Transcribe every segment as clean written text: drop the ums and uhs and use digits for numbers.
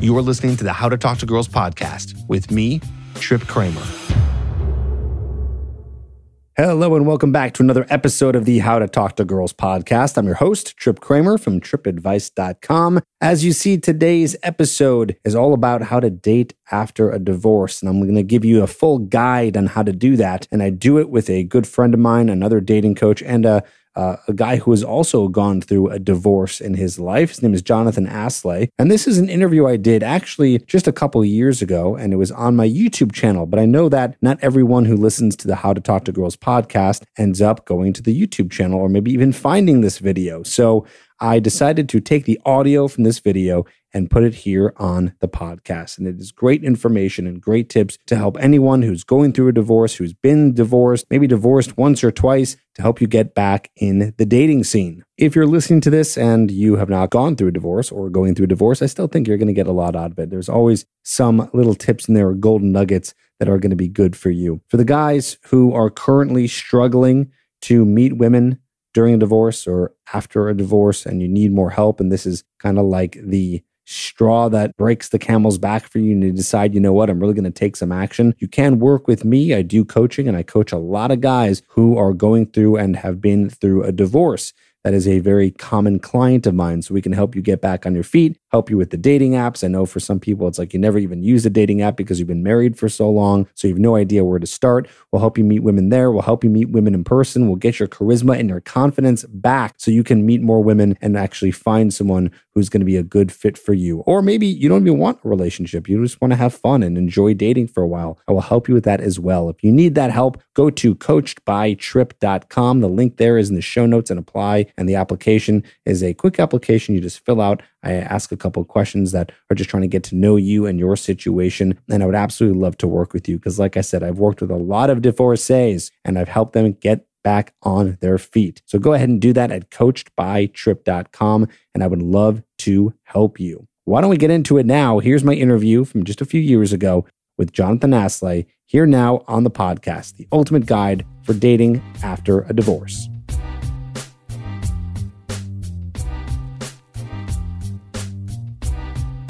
You are listening to the How to Talk to Girls podcast with me, Trip Kramer. Hello and welcome back to another episode of the How to Talk to Girls podcast. I'm your host, Trip Kramer from tripadvice.com. As you see, today's episode is all about how to date after a divorce, and I'm going to give you a full guide on how to do that. And I do it with a good friend of mine, another dating coach, and a guy who has also gone through a divorce in his life. His name is Jonathan Aslay. And this is an interview I did actually just a couple of years ago, and it was on my YouTube channel. But I know that not everyone who listens to the How to Talk to Girls podcast ends up going to the YouTube channel or maybe even finding this video. So I decided to take the audio from this video and put it here on the podcast. And it is great information and great tips to help anyone who's going through a divorce, who's been divorced, maybe divorced once or twice, to help you get back in the dating scene. If you're listening to this and you have not gone through a divorce or going through a divorce, I still think you're going to get a lot out of it. There's always some little tips in there or golden nuggets that are going to be good for you. For the guys who are currently struggling to meet women during a divorce or after a divorce and you need more help, and this is kind of like the straw that breaks the camel's back for you and you decide, you know what, I'm really going to take some action. You can work with me. I do coaching and I coach a lot of guys who are going through and have been through a divorce. That is a very common client of mine. So we can help you get back on your feet, help you with the dating apps. I know for some people, it's like you never even use a dating app because you've been married for so long. So you have no idea where to start. We'll help you meet women there. We'll help you meet women in person. We'll get your charisma and your confidence back so you can meet more women and actually find someone who's going to be a good fit for you. Or maybe you don't even want a relationship. You just want to have fun and enjoy dating for a while. I will help you with that as well. If you need that help, go to coachedbytrip.com. The link there is in the show notes and apply. And the application is a quick application you just fill out. I ask a couple of questions that are just trying to get to know you and your situation. And I would absolutely love to work with you because, like I said, I've worked with a lot of divorcees and I've helped them get back on their feet. So go ahead and do that at coachedbytrip.com. And I would love to help you. Why don't we get into it now? Here's my interview from just a few years ago with Jonathan Aslay, here now on the podcast, the ultimate guide for dating after a divorce.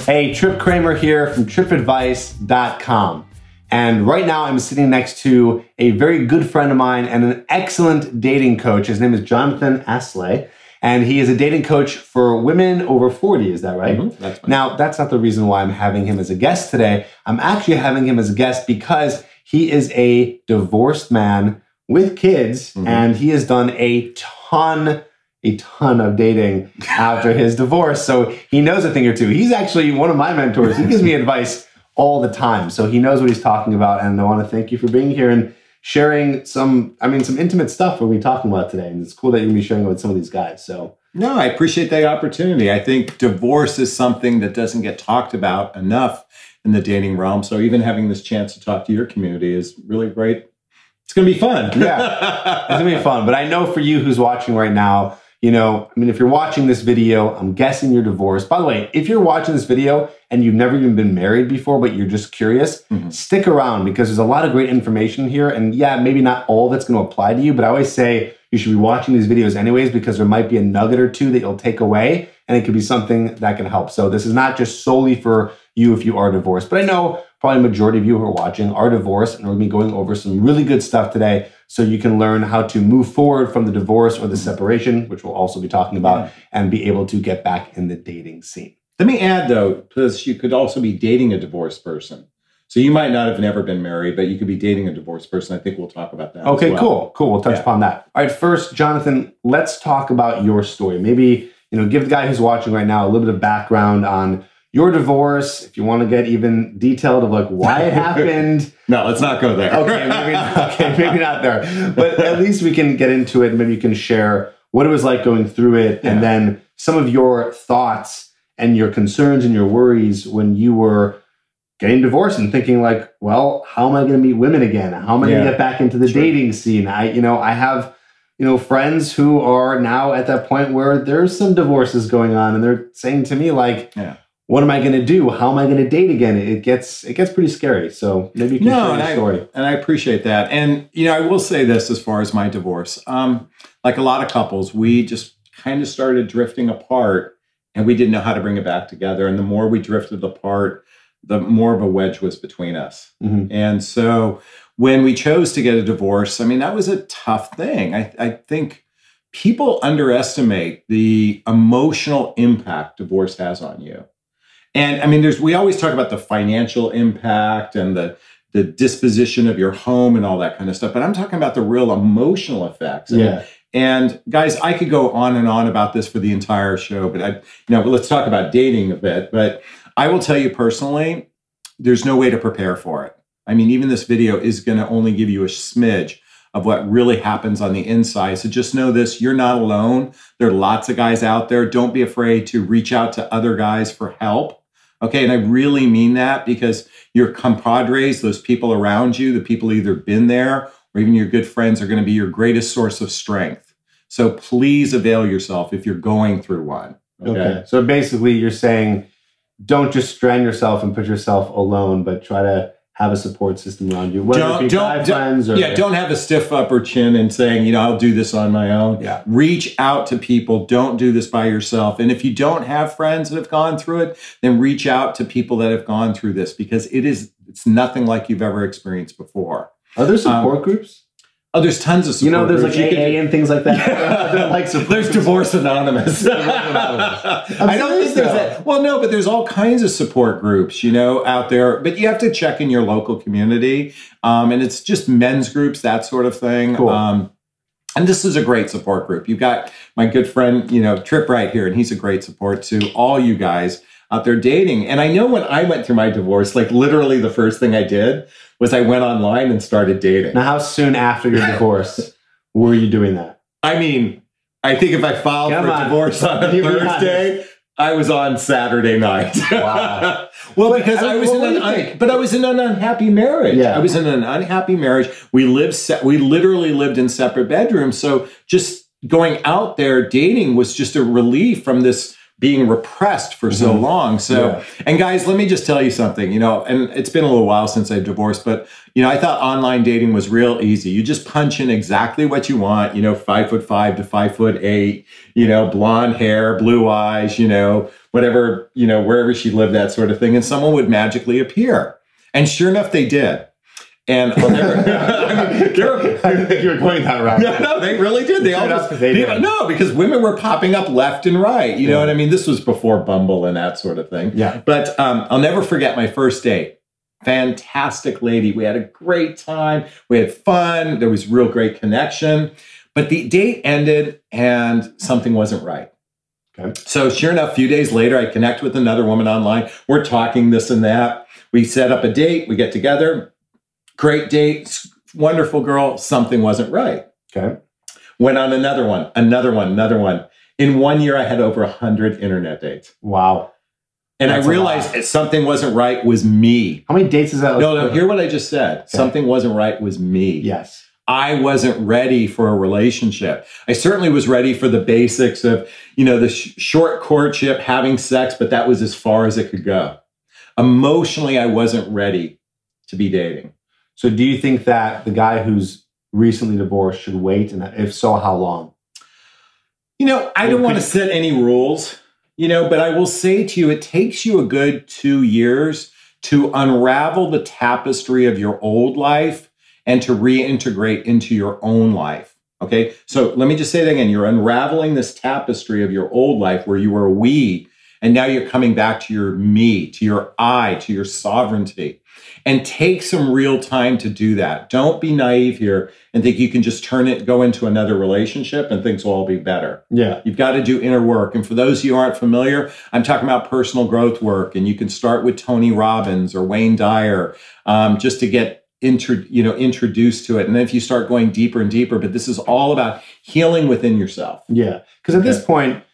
Hey, Trip Kramer here from tripadvice.com. And right now I'm sitting next to a very good friend of mine and an excellent dating coach. His name is Jonathan Aslay, and he is a dating coach for women over 40. Is that right? Mm-hmm. That's right. Now, that's not the reason why I'm having him as a guest today. I'm actually having him as a guest because he is a divorced man with kids, mm-hmm. and he has done a ton of dating after his divorce. So he knows a thing or two. He's actually one of my mentors. He gives me advice all the time. So he knows what he's talking about. And I want to thank you for being here and sharing some intimate stuff we're going to be talking about today. And it's cool that you're going to be sharing it with some of these guys. So no, I appreciate that opportunity. I think divorce is something that doesn't get talked about enough in the dating realm. So even having this chance to talk to your community is really great. It's going to be fun. Yeah, it's going to be fun. But I know for you who's watching right now, you know, I mean, if you're watching this video, I'm guessing you're divorced. By the way, if you're watching this video and you've never even been married before, but you're just curious, mm-hmm. stick around because there's a lot of great information here. And yeah, maybe not all that's going to apply to you, but I always say you should be watching these videos anyways because there might be a nugget or two that you'll take away and it could be something that can help. So this is not just solely for you if you are divorced, but I know probably the majority of you who are watching are divorced and we're going to be going over some really good stuff today. So you can learn how to move forward from the divorce or the separation, which we'll also be talking about, and be able to get back in the dating scene. Let me add, though, because you could also be dating a divorced person. So you might not have never been married, but you could be dating a divorced person. I think we'll talk about that. Okay, as well. Cool. We'll touch upon that. All right, first, Jonathan, let's talk about your story. Maybe, give the guy who's watching right now a little bit of background on your divorce, if you want to get even detailed of why it happened. No, let's not go there. Okay, maybe not there. But at least we can get into it and maybe you can share what it was like going through it and then some of your thoughts and your concerns and your worries when you were getting divorced and thinking well, how am I going to meet women again? How am I going to get back into the dating scene? I have friends who are now at that point where there's some divorces going on and they're saying to me what am I going to do? How am I going to date again? It gets pretty scary. So maybe you can share the story. And I appreciate that. And, I will say this as far as my divorce. Like a lot of couples, we just kind of started drifting apart And we didn't know how to bring it back together. And the more we drifted apart, the more of a wedge was between us. Mm-hmm. And so when we chose to get a divorce, I mean, that was a tough thing. I think people underestimate the emotional impact divorce has on you. And I mean, we always talk about the financial impact and the disposition of your home and all that kind of stuff. But I'm talking about the real emotional effects. Yeah. And guys, I could go on and on about this for the entire show, but let's talk about dating a bit. But I will tell you personally, there's no way to prepare for it. I mean, even this video is going to only give you a smidge of what really happens on the inside. So just know this, you're not alone. There are lots of guys out there. Don't be afraid to reach out to other guys for help. Okay, and I really mean that, because your compadres, those people around you, the people either been there or even your good friends, are going to be your greatest source of strength. So please avail yourself if you're going through one. Okay. So basically you're saying, don't just strand yourself and put yourself alone, but try to have a support system around you. Don't have a stiff upper chin and saying, I'll do this on my own. Yeah. Reach out to people. Don't do this by yourself. And if you don't have friends that have gone through it, then reach out to people that have gone through this, because it's nothing like you've ever experienced before. Are there support groups? Oh, there's tons of support. There's groups. Like AA and things like that. Yeah. There's Divorce Anonymous. I don't think there's that. Well, no, but there's all kinds of support groups, out there. But you have to check in your local community. And it's just men's groups, that sort of thing. Cool. And this is a great support group. You've got my good friend, Trip right here, and he's a great support to all you guys out there dating. And I know when I went through my divorce, literally the first thing I did was I went online and started dating. Now, how soon after your divorce were you doing that? I mean, I think if I filed for a divorce on a Thursday, I was on Saturday night. Wow. Well, because I was in an unhappy marriage. Yeah. I was in an unhappy marriage. We literally lived in separate bedrooms. So just going out there dating was just a relief from this being repressed for so long. So, And guys, let me just tell you something, and it's been a little while since I've divorced, but I thought online dating was real easy. You just punch in exactly what you want, 5'5" to 5'8", blonde hair, blue eyes, whatever, wherever she lived, that sort of thing. And someone would magically appear. And sure enough, they did. And I didn't think you were going that route. No, they really did. Because women were popping up left and right. You know what I mean? This was before Bumble and that sort of thing. Yeah. But I'll never forget my first date. Fantastic lady. We had a great time. We had fun. There was real great connection. But the date ended and something wasn't right. Okay. So sure enough, a few days later, I connect with another woman online. We're talking this and that. We set up a date. We get together. Great date, wonderful girl, something wasn't right. Okay. Went on another one. In 1 year, I had over 100 internet dates. Wow. And I realized something wasn't right was me. How many dates is that? No, hear what I just said. Okay. Something wasn't right was me. Yes. I wasn't ready for a relationship. I certainly was ready for the basics of, the short courtship, having sex, but that was as far as it could go. Emotionally, I wasn't ready to be dating. So do you think that the guy who's recently divorced should wait? And if so, how long? I don't want to set any rules, but I will say to you, it takes you a good 2 years to unravel the tapestry of your old life and to reintegrate into your own life. Okay. So let me just say that again. You're unraveling this tapestry of your old life where you were a we, and now you're coming back to your me, to your I, to your sovereignty. And take some real time to do that. Don't be naive here and think you can just go into another relationship and things will all be better. Yeah. You've got to do inner work. And for those of you who aren't familiar, I'm talking about personal growth work. And you can start with Tony Robbins or Wayne Dyer just to get introduced to it. And then if you start going deeper and deeper, but this is all about healing within yourself. Yeah. Because at this point,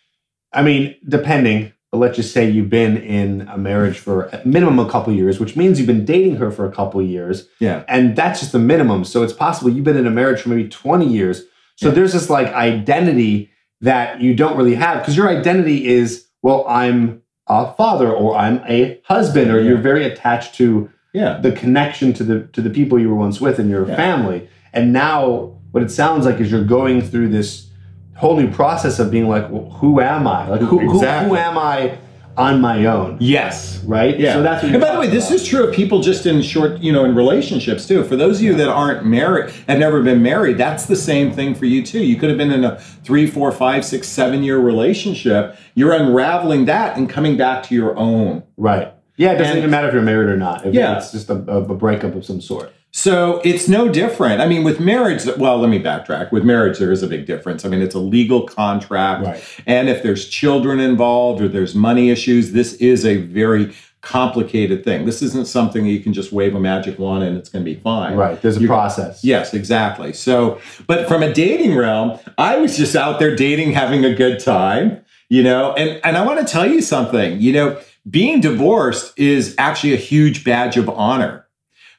I mean, depending... But let's just say you've been in a marriage for a minimum a couple of years, which means you've been dating her for a couple of years. Yeah. And that's just the minimum. So it's possible you've been in a marriage for maybe 20 years. So there's this identity that you don't really have, because your identity is, well, I'm a father or I'm a husband, or you're very attached to the connection to the people you were once with in your family. And now what it sounds like is you're going through this whole new process of being like, well, who am I? Like, who am I on my own? Yes. Right? Yeah. So that's what. And by the way, this is true of people just in short, you know, in relationships too. For those of you that aren't married, have never been married, that's the same thing for you too. You could have been in a 3, 4, 5, 6, 7 year relationship. You're unraveling that and coming back to your own. Right. Yeah, it doesn't even matter if you're married or not. It's just a breakup of some sort. So it's no different. I mean, with marriage, well, let me backtrack. With marriage, there is a big difference. I mean, it's a legal contract. Right. And if there's children involved or there's money issues, this is a very complicated thing. This isn't something you can just wave a magic wand and it's going to be fine. Right. There's a process. Yes, exactly. So, but from a dating realm, I was just out there dating, having a good time, you know, and I want to tell you something, you know, being divorced is actually a huge badge of honor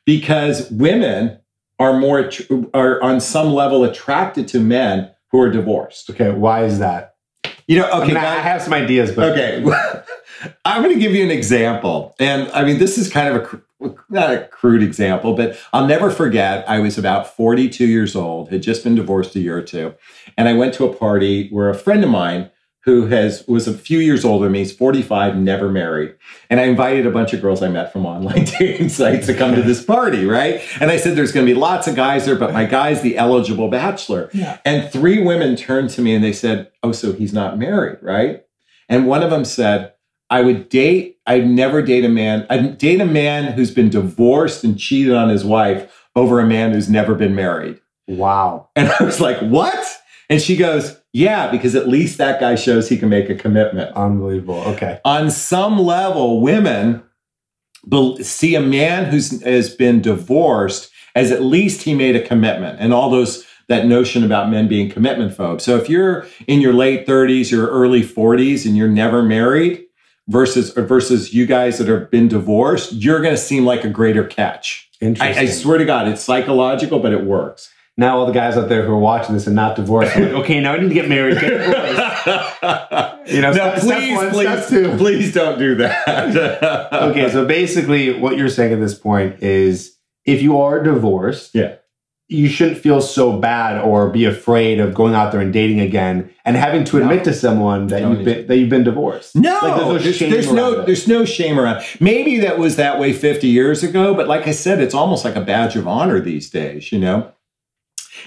because women are on some level attracted to men who are divorced. Okay, why is that? You know, okay, I mean, I have some ideas, but okay, I'm going to give you an example, and I mean this is kind of a not a crude example, but I'll never forget. I was about 42 years old, had just been divorced a year or two, and I went to a party where a friend of mine, who was a few years older than me, he's 45, never married. And I invited a bunch of girls I met from online dating sites to come to this party, right? And I said, there's gonna be lots of guys there, but my guy's the eligible bachelor. Yeah. And 3 women turned to me and they said, oh, so he's not married, right? And one of them said, I'd date a man who's been divorced and cheated on his wife over a man who's never been married. Wow. And I was like, what? And she goes, yeah, because at least that guy shows he can make a commitment. Unbelievable. Okay. On some level, women see a man who has been divorced as at least he made a commitment. And all that notion about men being commitment phobes. So if you're in your late 30s, your early 40s, and you're never married versus you guys that have been divorced, you're going to seem like a greater catch. Interesting. I swear to God, it's psychological, but it works. Now all the guys out there who are watching this and not divorced are like, okay, now I need to get married, get divorced. You know, no, please don't do that. Okay, so basically what you're saying at this point is if you are divorced, you shouldn't feel so bad or be afraid of going out there and dating again and having to admit to someone that you've been divorced. No, like there's no shame around. Maybe that was that way 50 years ago, but like I said, it's almost like a badge of honor these days, you know?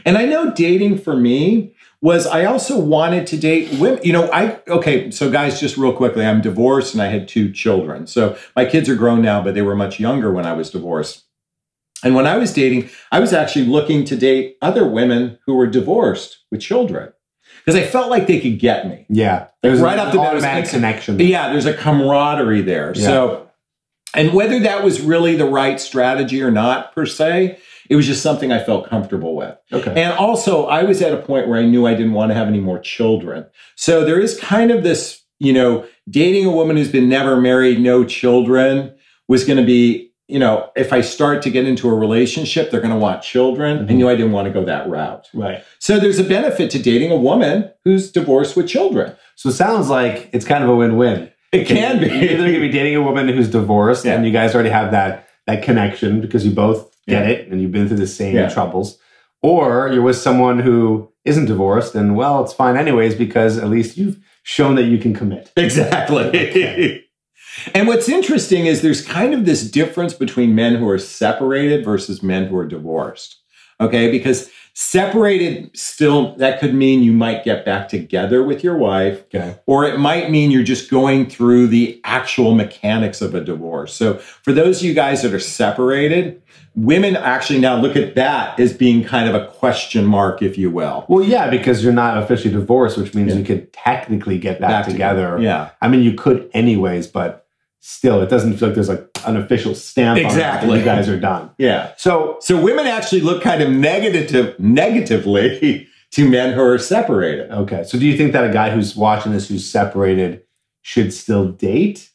And I know dating for me was I also wanted to date women. You know, okay, so guys, just real quickly, I'm divorced and I had 2 children. So my kids are grown now, but they were much younger when I was divorced. And when I was dating, I was actually looking to date other women who were divorced with children because I felt like they could get me. Yeah. There's right off the bat, automatic connection. Yeah, there's a camaraderie there. Yeah. So, and whether that was really the right strategy or not per se, it was just something I felt comfortable with. Okay. And also, I was at a point where I knew I didn't want to have any more children. So there is kind of this, you know, dating a woman who's been never married, no children, was going to be, you know, if I start to get into a relationship, they're going to want children. Mm-hmm. I knew I didn't want to go that route. Right. So there's a benefit to dating a woman who's divorced with children. So it sounds like it's kind of a win-win. It can be. You're either going to be dating a woman who's divorced and you guys already have that connection because you both get it, and you've been through the same troubles, or you're with someone who isn't divorced, and well, it's fine anyways because at least you've shown that you can commit. Exactly. Okay. And what's interesting is there's kind of this difference between men who are separated versus men who are divorced. Okay, because separated still, that could mean you might get back together with your wife, or it might mean you're just going through the actual mechanics of a divorce. So for those of you guys that are separated, women actually now look at that as being kind of a question mark, if you will. Well, yeah, because you're not officially divorced, which means you could technically get back together. Yeah. I mean, you could anyways, but still, it doesn't feel like there's like an official stamp on it. You guys are done. Yeah. So women actually look kind of negatively to men who are separated. Okay. So do you think that a guy who's watching this who's separated should still date?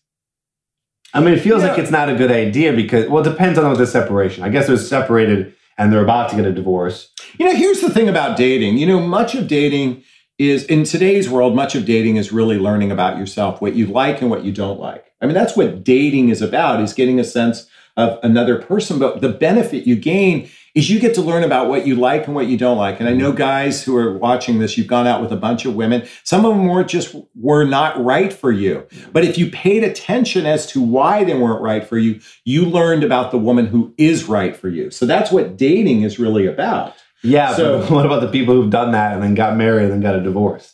I mean, it feels like it's not a good idea because, well, it depends on the separation. I guess they're separated and they're about to get a divorce. You know, here's the thing about dating. You know, much of dating is, in today's world, much of dating is really learning about yourself, what you like and what you don't like. I mean, that's what dating is about, is getting a sense of another person. But the benefit you gain is you get to learn about what you like and what you don't like. And I know guys who are watching this, you've gone out with a bunch of women. Some of them were not right for you. But if you paid attention as to why they weren't right for you, you learned about the woman who is right for you. So that's what dating is really about. Yeah, so, but what about the people who've done that and then got married and then got a divorce?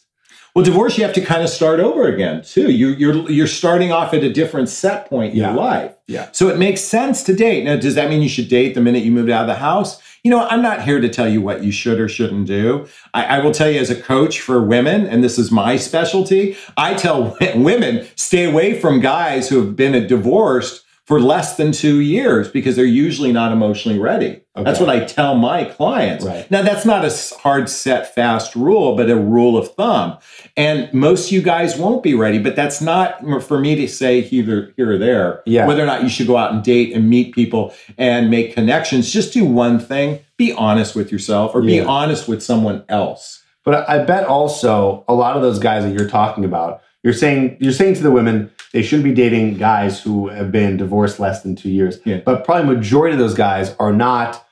Well, divorce, you have to kind of start over again, too. You're starting off at a different set point in your life. Yeah. So it makes sense to date. Now, does that mean you should date the minute you moved out of the house? You know, I'm not here to tell you what you should or shouldn't do. I will tell you as a coach for women, and this is my specialty, I tell women, stay away from guys who have been divorced for less than 2 years because they're usually not emotionally ready. Okay. That's what I tell my clients. Right. Now, that's not a hard, set, fast rule, but a rule of thumb. And most of you guys won't be ready, but that's not for me to say either here or there, whether or not you should go out and date and meet people and make connections. Just do one thing, be honest with yourself or be honest with someone else. But I bet also a lot of those guys that you're talking about, you're saying to the women, they shouldn't be dating guys who have been divorced less than 2 years. Yeah. But probably majority of those guys are not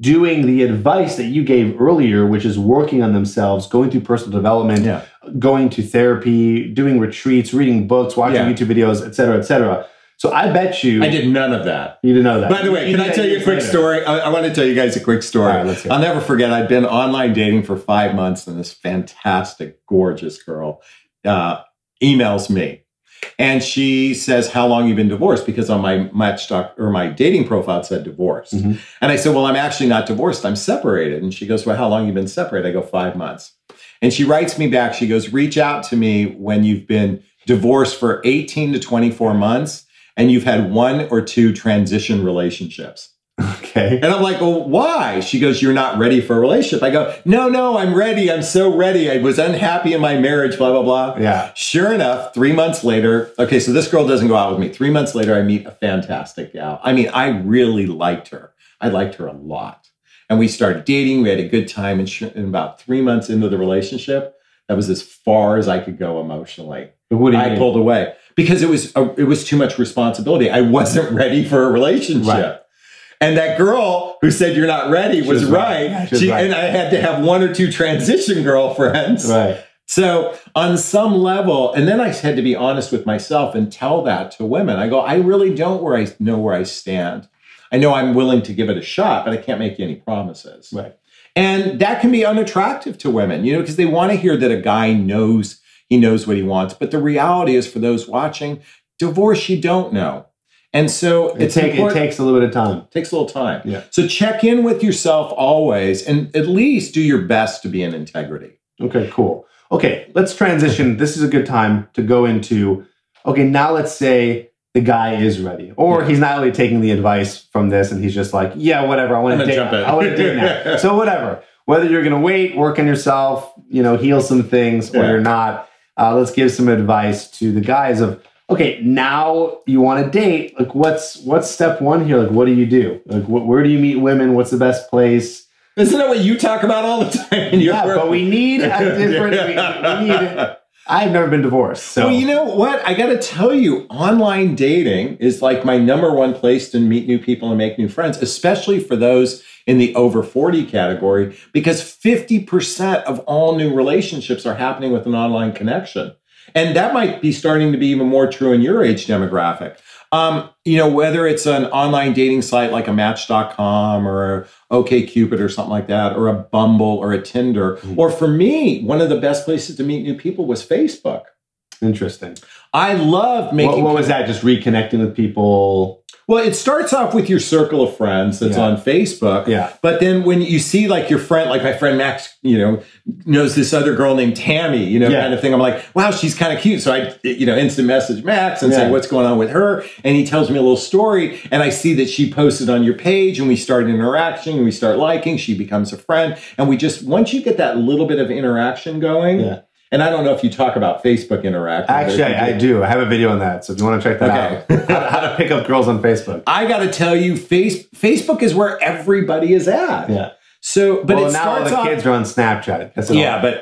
doing the advice that you gave earlier, which is working on themselves, going through personal development, going to therapy, doing retreats, reading books, watching YouTube videos, et cetera, et cetera. So I bet you... I did none of that. You did none of that. By the way, can I tell you a quick story? I want to tell you guys a quick story. All right, let's hear it. I'll never forget, I'd been online dating for 5 months and this fantastic, gorgeous girl emails me. And she says, how long have you been divorced? Because on my my dating profile, it said divorced. Mm-hmm. And I said, well, I'm actually not divorced. I'm separated. And she goes, well, how long have you been separated? I go, 5 months. And she writes me back. She goes, reach out to me when you've been divorced for 18 to 24 months and you've had 1 or 2 transition relationships. Okay. And I'm like, well, why? She goes, you're not ready for a relationship. I go, no, I'm ready. I'm so ready. I was unhappy in my marriage, blah, blah, blah. Yeah. Sure enough, 3 months later, okay, so this girl doesn't go out with me. 3 months later, I meet a fantastic gal. I mean, I really liked her. I liked her a lot. And we started dating. We had a good time. And about 3 months into the relationship, that was as far as I could go emotionally. But what do you mean? I pulled away because it was too much responsibility. I wasn't ready for a relationship. Right. And that girl who said you're not ready was right. And I had to have 1 or 2 transition girlfriends. Right. So on some level, and then I had to be honest with myself and tell that to women. I go, I really don't know where I stand. I know I'm willing to give it a shot, but I can't make you any promises. Right. And that can be unattractive to women, you know, because they want to hear that a guy knows, he knows what he wants. But the reality is for those watching, divorce, you don't know. And so it takes a little bit of time. It takes a little time. Yeah. So check in with yourself always and at least do your best to be in integrity. Okay, cool. Okay, let's transition. This is a good time to go into, okay, now let's say the guy is ready or he's not really taking the advice from this and he's just like, yeah, whatever, I want to date now. So whatever, whether you're going to wait, work on yourself, you know, heal some things or you're not, let's give some advice to the guys of, okay, now you want to date. Like, what's step one here? Like, what do you do? Like, where do you meet women? What's the best place? Isn't that what you talk about all the time? But we need a different. I've never been divorced, so. Well, you know what? I got to tell you, online dating is like my #1 place to meet new people and make new friends, especially for those in the over 40 category, because 50% of all new relationships are happening with an online connection. And that might be starting to be even more true in your age demographic. You know, whether it's an online dating site like a Match.com or OkCupid or something like that, or a Bumble or a Tinder, or for me, one of the best places to meet new people was Facebook. Interesting. I love making... What was that? Just reconnecting with people? Well, it starts off with your circle of friends that's on Facebook. Yeah. But then when you see like your friend, like my friend Max, you know, knows this other girl named Tammy, you know, kind of thing. I'm like, wow, she's kind of cute. So I, you know, instant message Max and say, what's going on with her? And he tells me a little story. And I see that she posted on your page and we start interacting and we start liking. She becomes a friend. And we just, once you get that little bit of interaction going... Yeah. And I don't know if you talk about Facebook interaction. Actually, I do. I have a video on that. So if you want to check that out, how to pick up girls on Facebook. I got to tell you, Facebook is where everybody is at. Yeah. So, but well, it now all the kids are on Snapchat. That's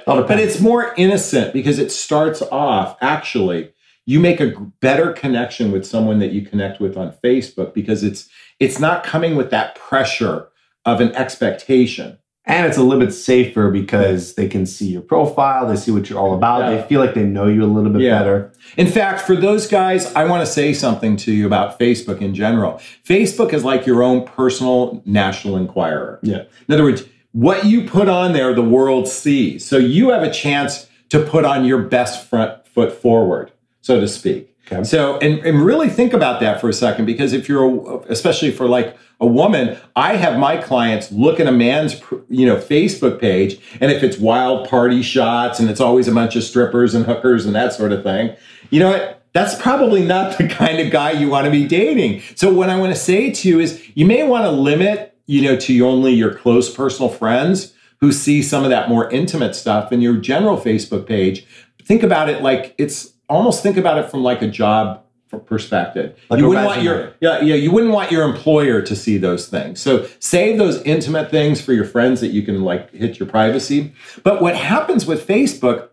but it's more innocent because it starts off, actually, you make a better connection with someone that you connect with on Facebook because it's not coming with that pressure of an expectation. And it's a little bit safer because they can see your profile. They see what you're all about. Yeah. They feel like they know you a little bit better. In fact, for those guys, I want to say something to you about Facebook in general. Facebook is like your own personal National Enquirer. Yeah. In other words, what you put on there, the world sees. So you have a chance to put on your best front foot forward, so to speak. Okay. So, and really think about that for a second, because if you're, especially for like a woman, I have my clients look at a man's, Facebook page, and if it's wild party shots and it's always a bunch of strippers and hookers and that sort of thing, you know what? That's probably not the kind of guy you want to be dating. So what I want to say to you is you may want to limit, to only your close personal friends who see some of that more intimate stuff in your general Facebook page. Think about it like it's, almost think about it from like a job perspective. Like you wouldn't want your you wouldn't want your employer to see those things. So save those intimate things for your friends that you can like hit your privacy. But what happens with Facebook,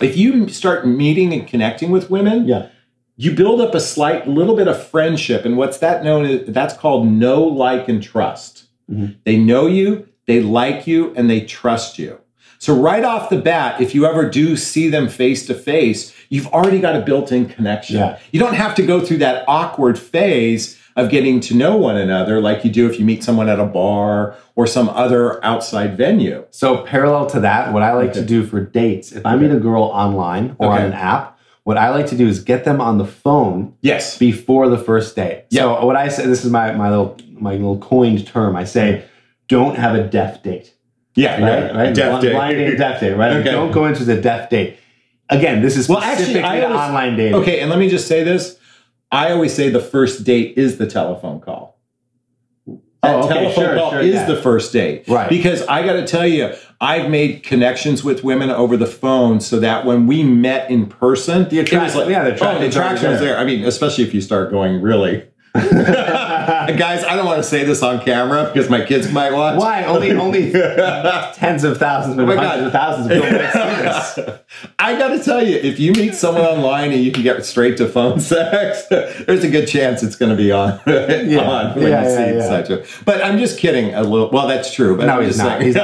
if you start meeting and connecting with women, you build up a slight little bit of friendship, and what's that known as? That's called know, like, and trust. Mm-hmm. They know you, they like you, and they trust you. So right off the bat, if you ever do see them face to face, you've already got a built-in connection. Yeah. You don't have to go through that awkward phase of getting to know one another like you do if you meet someone at a bar or some other outside venue. So parallel to that, what I like to do for dates, if I meet a girl online or on an app, what I like to do is get them on the phone before the first date. Yeah. So what I say, this is my little coined term, I say, don't have a deaf date. Right? Blind date, deaf date, right? Okay. Don't go into the deaf date. Again, this is specifically online dating. Okay, and let me just say this. I always say the first date is the telephone call. That telephone call is the first date. Right. Because I got to tell you, I've made connections with women over the phone so that when we met in person, the attraction was there. I mean, especially if you start going really... Guys, I don't want to say this on camera because my kids might watch. Why? Only tens of thousands, but hundreds of thousands of people might see this. I got to tell you, if you meet someone online and you can get straight to phone sex, there's a good chance it's going to be on, when you see it. But I'm just kidding a little. Well, that's true. But no, he's not kidding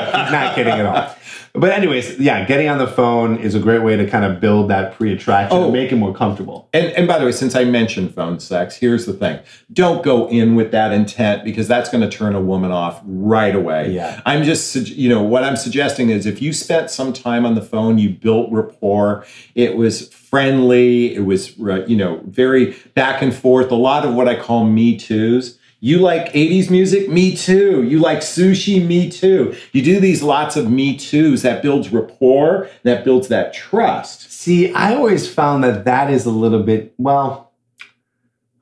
at all. But anyways, getting on the phone is a great way to kind of build that pre-attraction and make it more comfortable. And by the way, since I mentioned phone sex, here's the thing. Don't go in with that intent because that's going to turn a woman off right away. Yeah. I'm just, what I'm suggesting is if you spent some time on the phone, you built rapport, it was friendly, it was, very back and forth, a lot of what I call me toos. You like 80s music? Me too. You like sushi? Me too. You do these lots of me toos. That builds rapport. That builds that trust. See, I always found that is a little bit, well,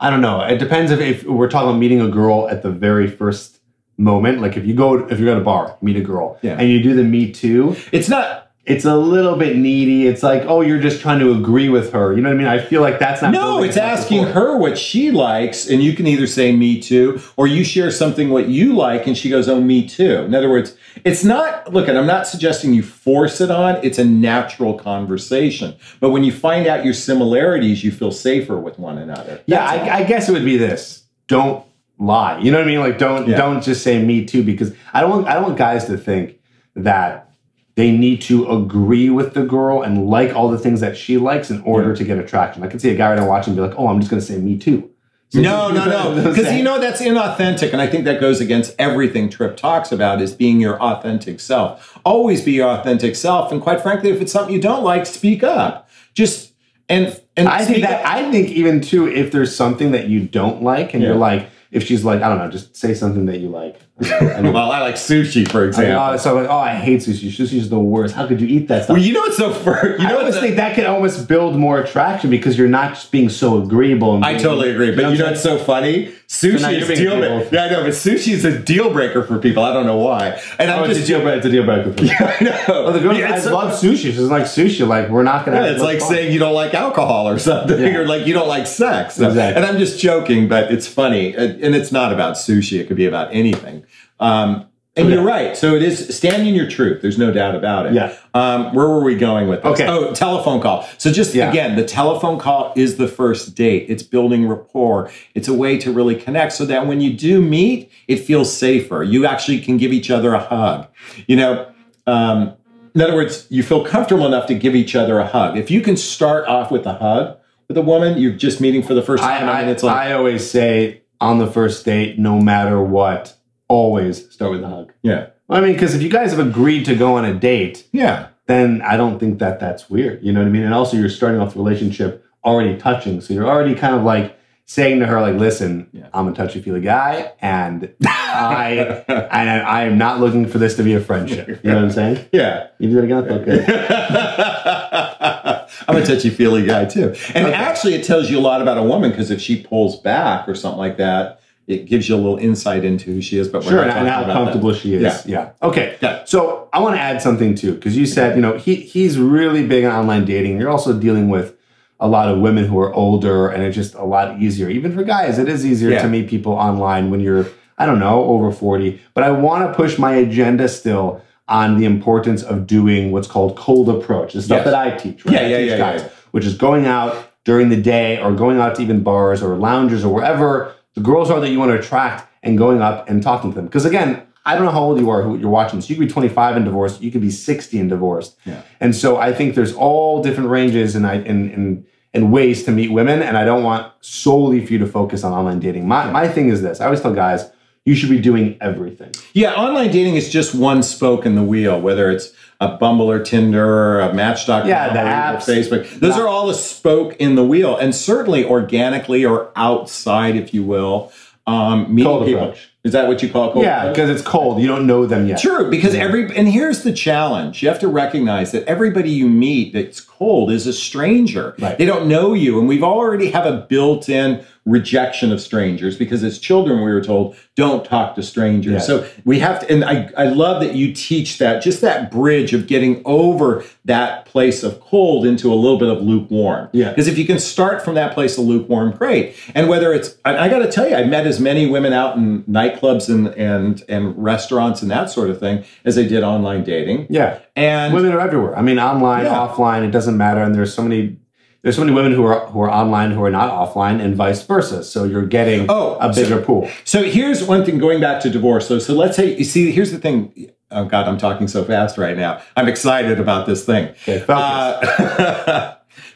I don't know. It depends if we're talking about meeting a girl at the very first moment. Like if you're at a bar, meet a girl, and you do the me too. It's a little bit needy. It's like, oh, you're just trying to agree with her. You know what I mean? I feel like that's not... No, it's asking her what she likes, and you can either say, me too, or you share something what you like, and she goes, oh, me too. In other words, it's not... Look, and I'm not suggesting you force it on. It's a natural conversation. But when you find out your similarities, you feel safer with one another. I guess it would be this. Don't lie. You know what I mean? Like, don't just say me too, because I don't want guys to think that... They need to agree with the girl and like all the things that she likes in order to get attraction. I can see a guy right now watching and be like, oh, I'm just going to say me too. So no. Because, that's inauthentic. And I think that goes against everything Trip talks about is being your authentic self. Always be your authentic self. And quite frankly, if it's something you don't like, speak up. I think even too, if there's something that you don't like and you're like, if she's like, I don't know, just say something that you like. Well, I like sushi, for example. I hate sushi. Sushi's the worst. How could you eat that stuff? Well, I always think that can almost build more attraction because you're not just being so agreeable. I totally agree. But you know what's so funny? Sushi is a deal breaker. Yeah, I know, but sushi is a deal breaker for people. I don't know why. And it's a deal breaker for me. Yeah, I know. Well, the girl love sushi. She's like sushi. Like, we're not going to... it's like saying you don't like alcohol or something, or like you don't like sex. So. Exactly. And I'm just joking, but it's funny. And it's not about sushi. It could be about anything. And you're right. So it is standing your truth. There's no doubt about it. Yeah. Where were we going with this? Okay. Oh, telephone call. So just again, the telephone call is the first date. It's building rapport. It's a way to really connect so that when you do meet, it feels safer. You actually can give each other a hug. You know, in other words, you feel comfortable enough to give each other a hug. If you can start off with a hug with a woman you're just meeting for the first time, I mean, it's like, I always say on the first date, no matter what, always start with a hug. Yeah. Well, I mean, because if you guys have agreed to go on a date, then I don't think that that's weird. You know what I mean? And also you're starting off the relationship already touching. So you're already kind of like saying to her, like, listen, I'm a touchy-feely guy, and I am not looking for this to be a friendship. You know what I'm saying? Yeah. You did it again? Okay. I'm a touchy-feely guy, too. And actually, it tells you a lot about a woman, because if she pulls back or something like that, it gives you a little insight into who she is, but we're not talking about that. Sure, and how comfortable she is. Yeah. Okay. Yeah. So I want to add something too, because you said, you know, he's really big on online dating. You're also dealing with a lot of women who are older, and it's just a lot easier. Even for guys, it is easier to meet people online when you're, I don't know, over 40. But I want to push my agenda still on the importance of doing what's called cold approach. The stuff that I teach, right? I teach guys, which is going out during the day or going out to even bars or lounges or wherever the girls are that you want to attract, and going up and talking to them. Because again, I don't know how old you are who you're watching. So you could be 25 and divorced. You could be 60 and divorced. Yeah. And so I think there's all different ranges and ways to meet women. And I don't want solely for you to focus on online dating. My thing is this. I always tell guys, you should be doing everything. Yeah, online dating is just one spoke in the wheel, whether it's a Bumble or Tinder or a Match.com or Facebook. Those are all a spoke in the wheel. And certainly organically or outside, if you will, meeting cold people. Approach. Is that what you call cold? Yeah, because it's cold. You don't know them yet. True, because and here's the challenge. You have to recognize that everybody you meet that's cold is a stranger. Right. They don't know you. And we've already have a built-in rejection of strangers, because as children we were told, don't talk to strangers. Yes. So we have to, and I love that you teach that, just that bridge of getting over that place of cold into a little bit of lukewarm. Yeah. Because if you can start from that place of lukewarm, great. And whether it's, I got to tell you, I met as many women out in nightclubs and restaurants and that sort of thing as they did online dating. Yeah. And women are everywhere. I mean, online, offline, it doesn't matter. And there's so many women who are online who are not offline, and vice versa. So you're getting a bigger pool. So here's one thing, going back to divorce. So let's say, you see, here's the thing. Oh God, I'm talking so fast right now. I'm excited about this thing. Okay,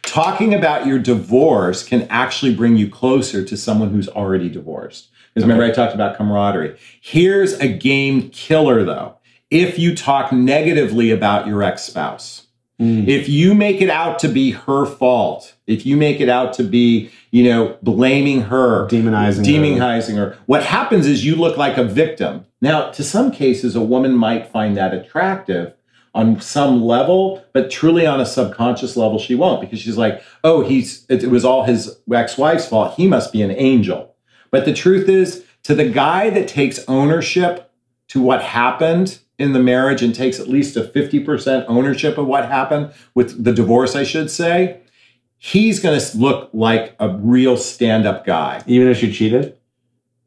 talking about your divorce can actually bring you closer to someone who's already divorced. Because remember, I talked about camaraderie. Here's a game killer, though. If you talk negatively about your ex-spouse, if you make it out to be her fault, if you make it out to be, you know, blaming her, demonizing her, what happens is you look like a victim. Now, to some cases, a woman might find that attractive on some level, but truly on a subconscious level, she won't, because she's like, oh, it was all his ex-wife's fault. He must be an angel. But the truth is, to the guy that takes ownership to what happened in the marriage and takes at least a 50% ownership of what happened with the divorce, I should say, he's going to look like a real stand-up guy. Even if she cheated?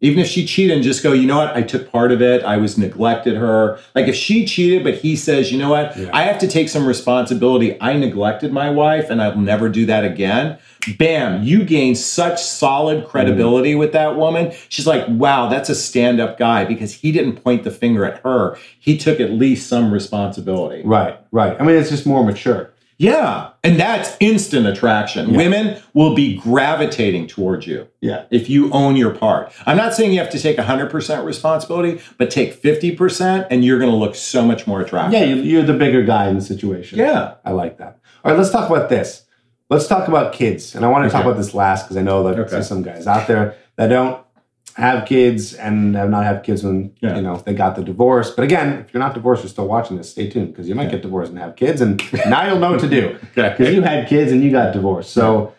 Even if she cheated, and just go, you know what, I took part of it. I was neglected her. Like if she cheated, but he says, you know what, I have to take some responsibility. I neglected my wife and I'll never do that again. Bam, you gain such solid credibility with that woman. She's like, wow, that's a stand-up guy, because he didn't point the finger at her. He took at least some responsibility. Right. I mean, it's just more mature. Yeah. And that's instant attraction. Yeah. Women will be gravitating towards you if you own your part. I'm not saying you have to take 100% responsibility, but take 50% and you're going to look so much more attractive. Yeah, you're the bigger guy in the situation. Yeah. I like that. All right, let's talk about this. Let's talk about kids. And I want to talk about this last, because I know that there's some guys out there that don't have kids and have not had kids when you know they got the divorce. But again, if you're not divorced, you're still watching this, stay tuned, because you might get divorced and have kids, and now you'll know what to do, because you had kids and you got divorced. So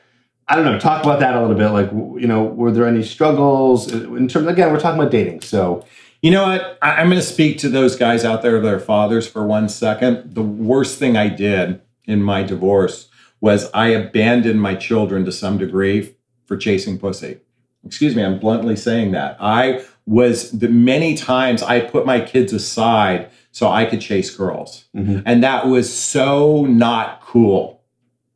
I don't know, talk about that a little bit. Like, you know, were there any struggles in terms? Again, we're talking about dating, so you know what, I'm going to speak to those guys out there, their fathers, for one second. The worst thing I did in my divorce was I abandoned my children to some degree for chasing pussy. Excuse me, I'm bluntly saying that. I was the many times I put my kids aside so I could chase girls. Mm-hmm. And that was so not cool.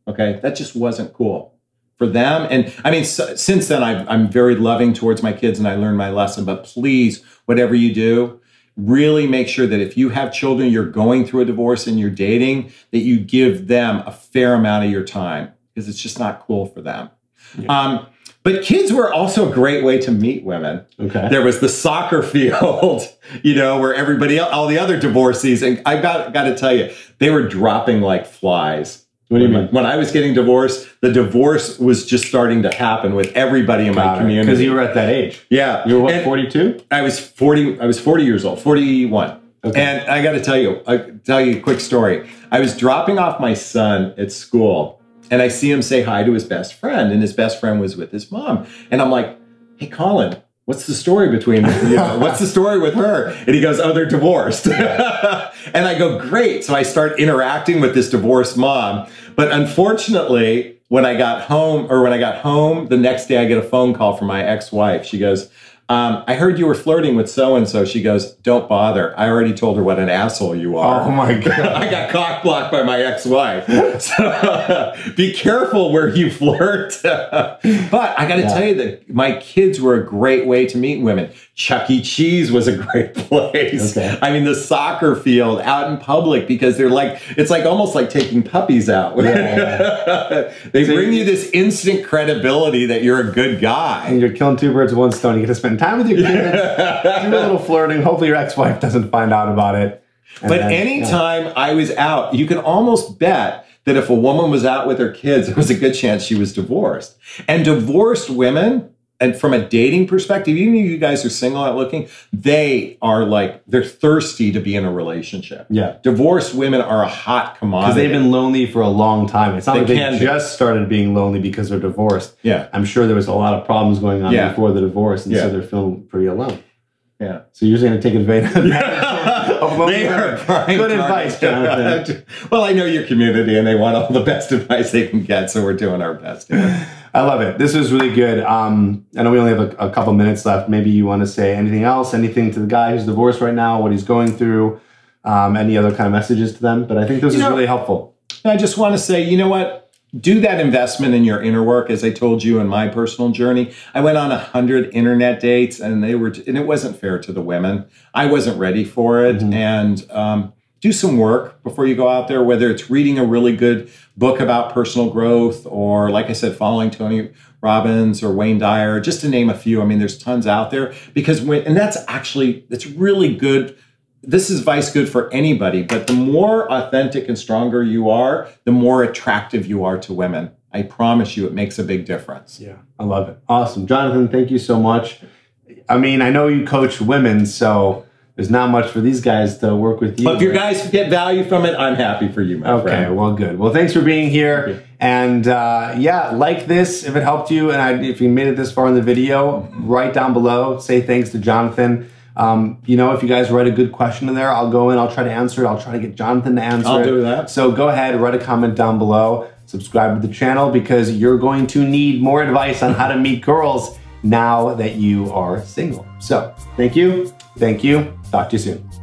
Okay. That just wasn't cool for them. And I mean, so, since then I'm very loving towards my kids and I learned my lesson, but please, whatever you do, really make sure that if you have children, you're going through a divorce and you're dating, that you give them a fair amount of your time because it's just not cool for them. Yeah. But kids were also a great way to meet women. Okay. There was the soccer field, you know, where everybody, all the other divorcees, and I got to tell you, they were dropping like flies. What do you mean? When I was getting divorced, the divorce was just starting to happen with everybody in my community. Because you were at that age. Yeah. You were what, 42? I was 40 years old, 41. Okay. And I got to tell you, a quick story. I was dropping off my son at school. And I see him say hi to his best friend, and his best friend was with his mom. And I'm like, hey, Colin, what's the story between them? You know, what's the story with her? And he goes, oh, they're divorced. And I go, great. So I start interacting with this divorced mom. But unfortunately, when I got home the next day, I get a phone call from my ex-wife. She goes, I heard you were flirting with so-and-so. She goes, don't bother. I already told her what an asshole you are. Oh, my God. I got cock blocked by my ex-wife. So be careful where you flirt. But I got to tell you that my kids were a great way to meet women. Chuck E. Cheese was a great place. Okay. I mean, the soccer field out in public, because they're like, it's like almost like taking puppies out. Yeah. They bring you this instant credibility that you're a good guy. And you're killing two birds with one stone. You get to spend time with your kids, do a little flirting. Hopefully your ex-wife doesn't find out about it. But anytime I was out, you can almost bet that if a woman was out with her kids, there was a good chance she was divorced. And divorced women, and from a dating perspective, even if you guys are single out looking, they are like, they're thirsty to be in a relationship. Yeah. Divorced women are a hot commodity. Because they've been lonely for a long time. It's not like they just started being lonely because they're divorced. Yeah. I'm sure there was a lot of problems going on before the divorce, and so they're feeling pretty alone. Yeah. So you're just going to take advantage of that. Good advice, Jonathan. Well, I know your community, and they want all the best advice they can get, so we're doing our best. Yeah. I love it. This was really good. I know we only have a couple minutes left. Maybe you want to say anything else, anything to the guy who's divorced right now, what he's going through, any other kind of messages to them. But I think this was really helpful. I just want to say, you know what? Do that investment in your inner work. As I told you in my personal journey, I went on 100 internet dates, and it wasn't fair to the women. I wasn't ready for it. Mm-hmm. And do some work before you go out there, whether it's reading a really good book about personal growth or, like I said, following Tony Robbins or Wayne Dyer, just to name a few. I mean, there's tons out there and that's really good. This is advice good for anybody, but the more authentic and stronger you are, the more attractive you are to women. I promise you, it makes a big difference. Yeah, I love it. Awesome. Jonathan, thank you so much. I mean, I know you coach women, so there's not much for these guys to work with you. But if you guys get value from it, I'm happy for you, my friend. Okay, well, good. Well, thanks for being here. And like this, if it helped you, and if you made it this far in the video, write down below, say thanks to Jonathan. If you guys write a good question in there, I'll go in, I'll try to answer it. I'll try to get Jonathan to answer it. I'll do that. So go ahead, write a comment down below, subscribe to the channel, because you're going to need more advice on how to meet girls now that you are single. So thank you. Thank you. Talk to you soon.